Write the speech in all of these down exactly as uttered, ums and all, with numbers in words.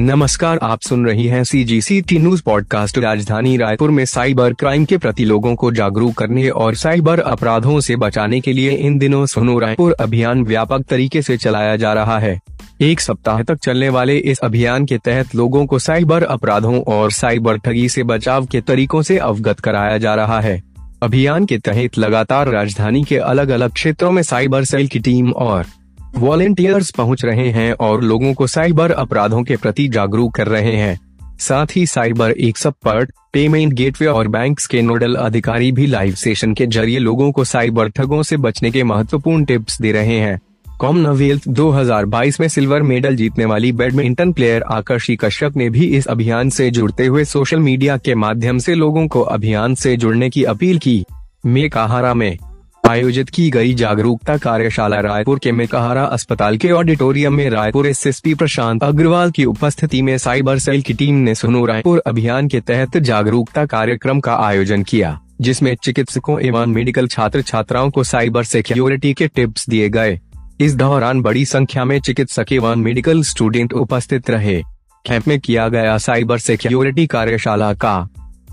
नमस्कार, आप सुन रही हैं सीजीसीटी न्यूज पॉडकास्ट। राजधानी रायपुर में साइबर क्राइम के प्रति लोगों को जागरूक करने और साइबर अपराधों से बचाने के लिए इन दिनों सुनो रायपुर अभियान व्यापक तरीके से चलाया जा रहा है। एक सप्ताह तक चलने वाले इस अभियान के तहत लोगों को साइबर अपराधों और साइबर ठगी से बचाव के तरीकों से अवगत कराया जा रहा है। अभियान के तहत लगातार राजधानी के अलग अलग क्षेत्रों में साइबर सेल की टीम और वॉलेंटियर्स पहुंच रहे हैं और लोगों को साइबर अपराधों के प्रति जागरूक कर रहे हैं। साथ ही साइबर एक्सपर्ट, पेमेंट गेटवे और बैंक्स के नोडल अधिकारी भी लाइव सेशन के जरिए लोगों को साइबर ठगों से बचने के महत्वपूर्ण टिप्स दे रहे हैं। कॉमनवेल्थ दो हज़ार बाईस में सिल्वर मेडल जीतने वाली बैडमिंटन प्लेयर आकर्षी कश्यप ने भी इस अभियान से जुड़ते हुए सोशल मीडिया के माध्यम से लोगों को अभियान से जुड़ने की अपील की। मेकाहारा में आयोजित की गई जागरूकता कार्यशाला रायपुर के मेकाहारा अस्पताल के ऑडिटोरियम में रायपुर एसएसपी प्रशांत अग्रवाल की उपस्थिति में साइबर सेल की टीम ने सुनो रायपुर अभियान के तहत जागरूकता कार्यक्रम का आयोजन किया, जिसमें चिकित्सकों एवं मेडिकल छात्र छात्राओं को साइबर सिक्योरिटी के टिप्स दिए गए। इस दौरान बड़ी संख्या में चिकित्सक एवं मेडिकल स्टूडेंट उपस्थित रहे। कैंप में किया गया साइबर सिक्योरिटी कार्यशाला का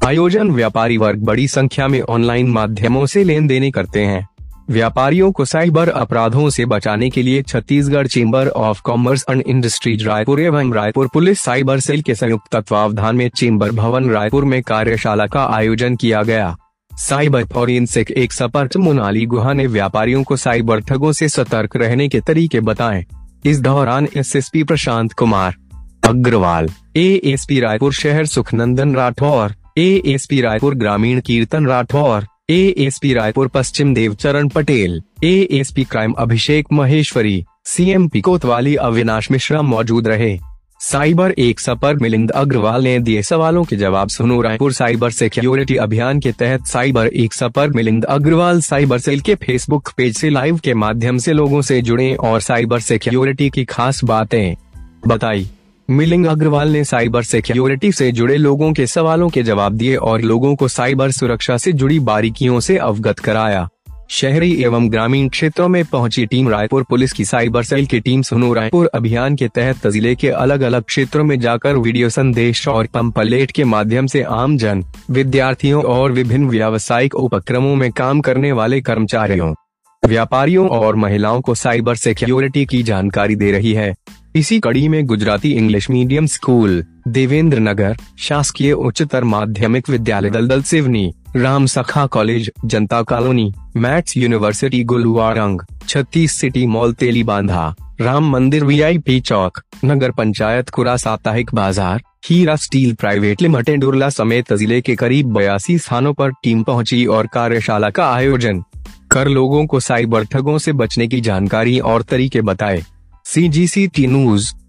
आयोजन व्यापारी वर्ग बड़ी संख्या में ऑनलाइन माध्यमों से लेन देन करते हैं। व्यापारियों को साइबर अपराधों से बचाने के लिए Chhattisgarh chamber of commerce and industries Raipur एवं रायपुर पुलिस साइबर सेल के संयुक्त तत्वावधान में चेम्बर भवन रायपुर में कार्यशाला का आयोजन किया गया। Cyber forensic expert Monali Guha ने व्यापारियों को साइबर ठगों से सतर्क रहने के तरीके बताए। इस दौरान एसएसपी प्रशांत कुमार अग्रवाल, एएसपी रायपुर शहर सुखनंदन राठौर, एएसपी रायपुर ग्रामीण कीर्तन राठौर, एएसपी रायपुर पश्चिम Devcharan Patel, ASP crime Abhishek Maheshwari, CMP Kotwali Avinash Mishra मौजूद रहे। साइबर एक्सपर्ट मिलिंद अग्रवाल ने दिए सवालों के जवाब। सुनो रायपुर साइबर सिक्योरिटी अभियान के तहत cyber expert Milind Agrawal cyber cell के फेसबुक पेज से लाइव के माध्यम से लोगों से जुड़े और साइबर सिक्योरिटी की खास बातें बताई। मिलिंद अग्रवाल ने साइबर सिक्योरिटी से जुड़े लोगों के सवालों के जवाब दिए और लोगों को साइबर सुरक्षा से जुड़ी बारीकियों से अवगत कराया। शहरी एवं ग्रामीण क्षेत्रों में पहुंची टीम रायपुर पुलिस की साइबर सेल की टीम सुनो रायपुर अभियान के तहत जिले के अलग अलग क्षेत्रों में जाकर वीडियो संदेश और पंपलेट के माध्यम से आमजन, विद्यार्थियों और विभिन्न व्यावसायिक उपक्रमों में काम करने वाले कर्मचारियों, व्यापारियों और महिलाओं को साइबर सिक्योरिटी की जानकारी दे रही है। इसी कड़ी में Gujarati English medium school Devendra Nagar, शासकीय उच्चतर माध्यमिक विद्यालय दलदल Seoni, Ram Sakha college Janata colony, MATS university Gulwarang, Chhattisgarh mall Teli Bandha, Ram मंदिर वीआईपी चौक, नगर पंचायत कुरा साप्ताहिक बाजार, हीरा स्टील प्राइवेट लिमिटेड उरला समेत जिले के करीब बयासी स्थानों पर टीम पहुंची और कार्यशाला का आयोजन कर लोगों को साइबर ठगों से बचने की जानकारी और तरीके बताए। CGCT news.